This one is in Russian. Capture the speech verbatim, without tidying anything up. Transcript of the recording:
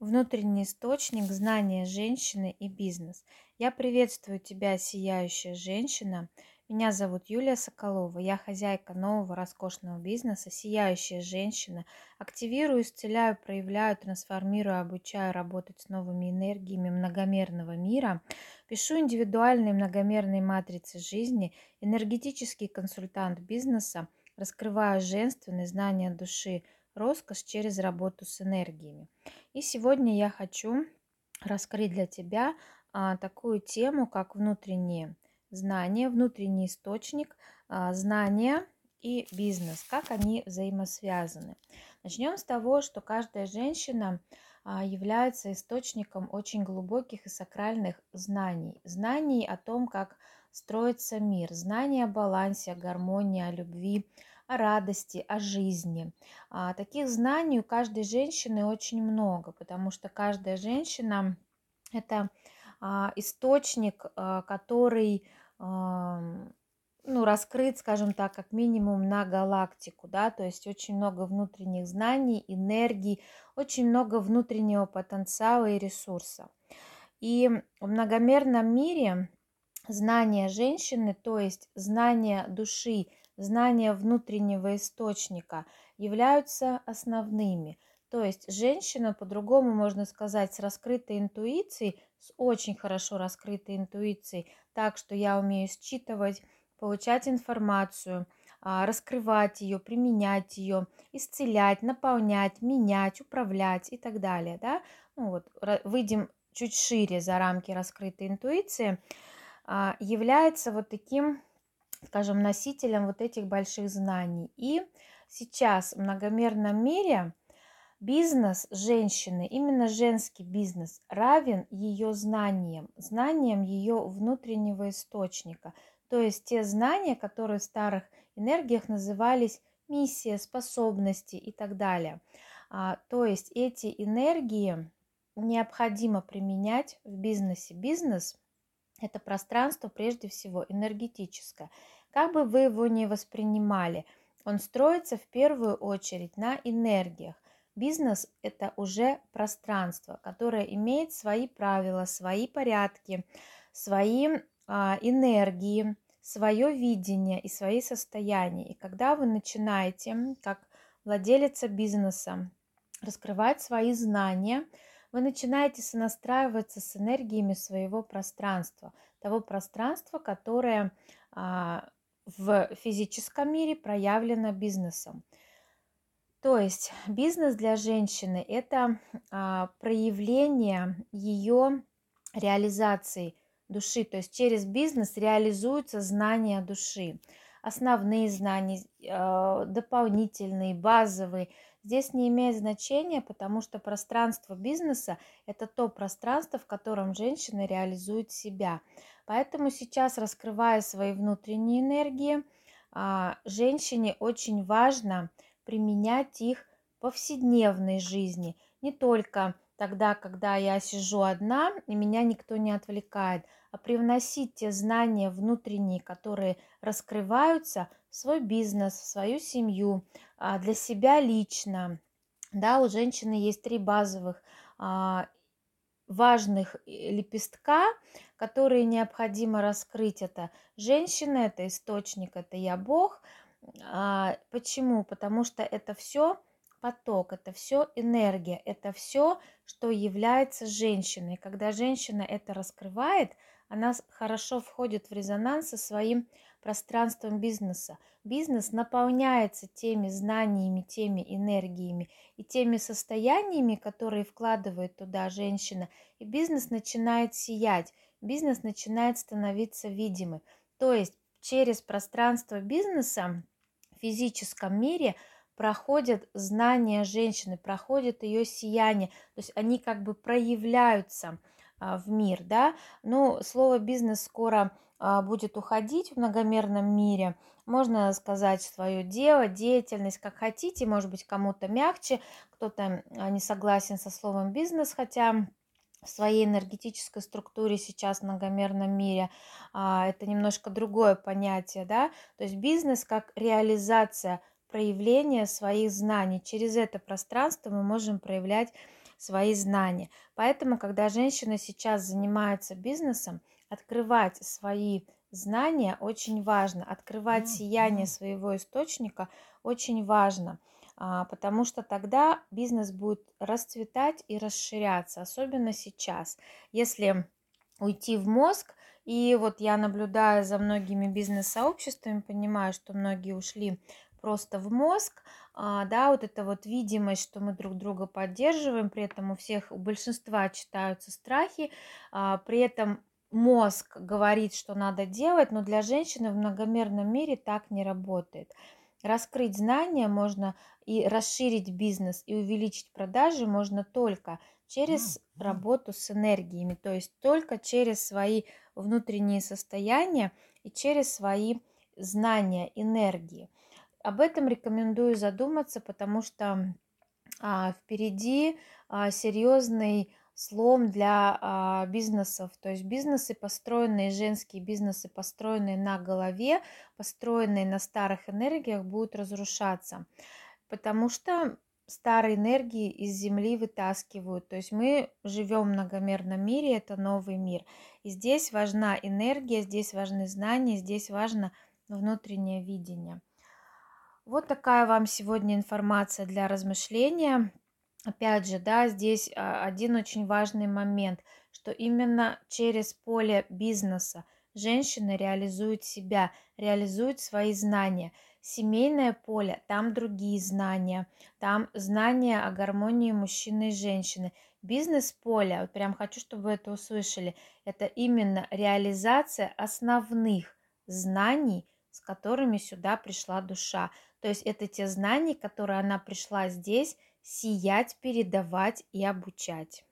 Внутренний источник, знания женщины и бизнес. Я приветствую тебя, сияющая женщина. Меня зовут Юлия Соколова. Я хозяйка нового роскошного бизнеса, сияющая женщина. Активирую, исцеляю, проявляю, трансформирую, обучаю работать с новыми энергиями многомерного мира. Пишу индивидуальные многомерные матрицы жизни, энергетический консультант бизнеса, раскрываю женственные знания души, роскошь через работу с энергиями. И сегодня я хочу раскрыть для тебя а, такую тему, как внутренние знания, внутренний источник, а, знания и бизнес, как они взаимосвязаны. Начнем с того, что каждая женщина а, является источником очень глубоких и сакральных знаний, знаний о том, как строится мир, знаний о балансе, о гармонии, о любви, о радости, о жизни. А, таких знаний у каждой женщины очень много, потому что каждая женщина – это а, источник, а, который а, ну, раскрыт, скажем так, как минимум на галактику, да, то есть очень много внутренних знаний, энергии, очень много внутреннего потенциала и ресурса. И в многомерном мире знания женщины, то есть знания души, знания внутреннего источника являются основными. То есть женщина, по-другому можно сказать, с раскрытой интуицией, с очень хорошо раскрытой интуицией, так что я умею считывать, получать информацию, раскрывать ее, применять ее, исцелять, наполнять, менять, управлять и так далее. Да? Ну вот, выйдем чуть шире за рамки раскрытой интуиции, является вот таким, скажем, носителем вот этих больших знаний. И сейчас в многомерном мире бизнес женщины, именно женский бизнес, равен ее знаниям, знаниям ее внутреннего источника. То есть те знания, которые в старых энергиях назывались миссия, способности и так далее. А, то есть эти энергии необходимо применять в бизнесе. Бизнес это пространство, прежде всего, энергетическое. Как бы вы его ни воспринимали, он строится в первую очередь на энергиях. Бизнес – это уже пространство, которое имеет свои правила, свои порядки, свои а, энергии, свое видение и свои состояния. И когда вы начинаете, как владелица бизнеса, раскрывать свои знания, вы начинаете сонастраиваться с энергиями своего пространства, того пространства, которое а, в физическом мире проявлено бизнесом. То есть бизнес для женщины – это а, проявление ее реализации души, то есть через бизнес реализуются знания души, основные знания, дополнительные, базовые. Здесь не имеет значения, потому что пространство бизнеса – это то пространство, в котором женщина реализует себя. Поэтому сейчас, раскрывая свои внутренние энергии, женщине очень важно применять их в повседневной жизни. Не только тогда, когда я сижу одна и меня никто не отвлекает, а привносить те знания внутренние, которые раскрываются в свой бизнес, в свою семью, для себя лично. Да, у женщины есть три базовых важных лепестка, которые необходимо раскрыть. Это женщина, это источник, это я Бог. Почему? Потому что это все поток, это все энергия, это все, что является женщиной. Когда женщина это раскрывает, она хорошо входит в резонанс со своим пространством бизнеса. Бизнес наполняется теми знаниями, теми энергиями и теми состояниями, которые вкладывает туда женщина, и бизнес начинает сиять, бизнес начинает становиться видимым. То есть через пространство бизнеса в физическом мире проходят знания женщины, проходит ее сияние, то есть они как бы проявляются а, в мир, да. Ну, слово «бизнес» скоро а, будет уходить в многомерном мире, можно сказать свое дело, деятельность, как хотите, может быть, кому-то мягче, кто-то не согласен со словом «бизнес», хотя в своей энергетической структуре сейчас в многомерном мире а, это немножко другое понятие, да, то есть бизнес как реализация проявление своих знаний. Через это пространство мы можем проявлять свои знания. Поэтому, когда женщина сейчас занимается бизнесом, открывать свои знания очень важно, открывать mm-hmm. сияние своего источника очень важно, потому что тогда бизнес будет расцветать и расширяться, особенно сейчас. Если уйти в мозг, и вот я наблюдаю за многими бизнес-сообществами, понимаю, что многие ушли просто в мозг, да, вот эта вот видимость, что мы друг друга поддерживаем, при этом у всех, у большинства читаются страхи, при этом мозг говорит, что надо делать, но для женщины в многомерном мире так не работает. Раскрыть знания можно и расширить бизнес, и увеличить продажи можно только через работу с энергиями, то есть только через свои внутренние состояния и через свои знания, энергии. Об этом рекомендую задуматься, потому что а, впереди а, серьезный слом для а, бизнесов, то есть бизнесы построенные, женские бизнесы, построенные на голове, построенные на старых энергиях, будут разрушаться, потому что старые энергии из земли вытаскивают, то есть мы живем в многомерном мире, это новый мир, и здесь важна энергия, здесь важны знания, здесь важно внутреннее видение. Вот такая вам сегодня информация для размышления. Опять же, да, здесь один очень важный момент, что именно через поле бизнеса женщина реализует себя, реализует свои знания. Семейное поле, там другие знания, там знания о гармонии мужчины и женщины. Бизнес-поле, вот прям хочу, чтобы вы это услышали, это именно реализация основных знаний, с которыми сюда пришла душа. То есть это те знания, которые она пришла здесь сиять, передавать и обучать.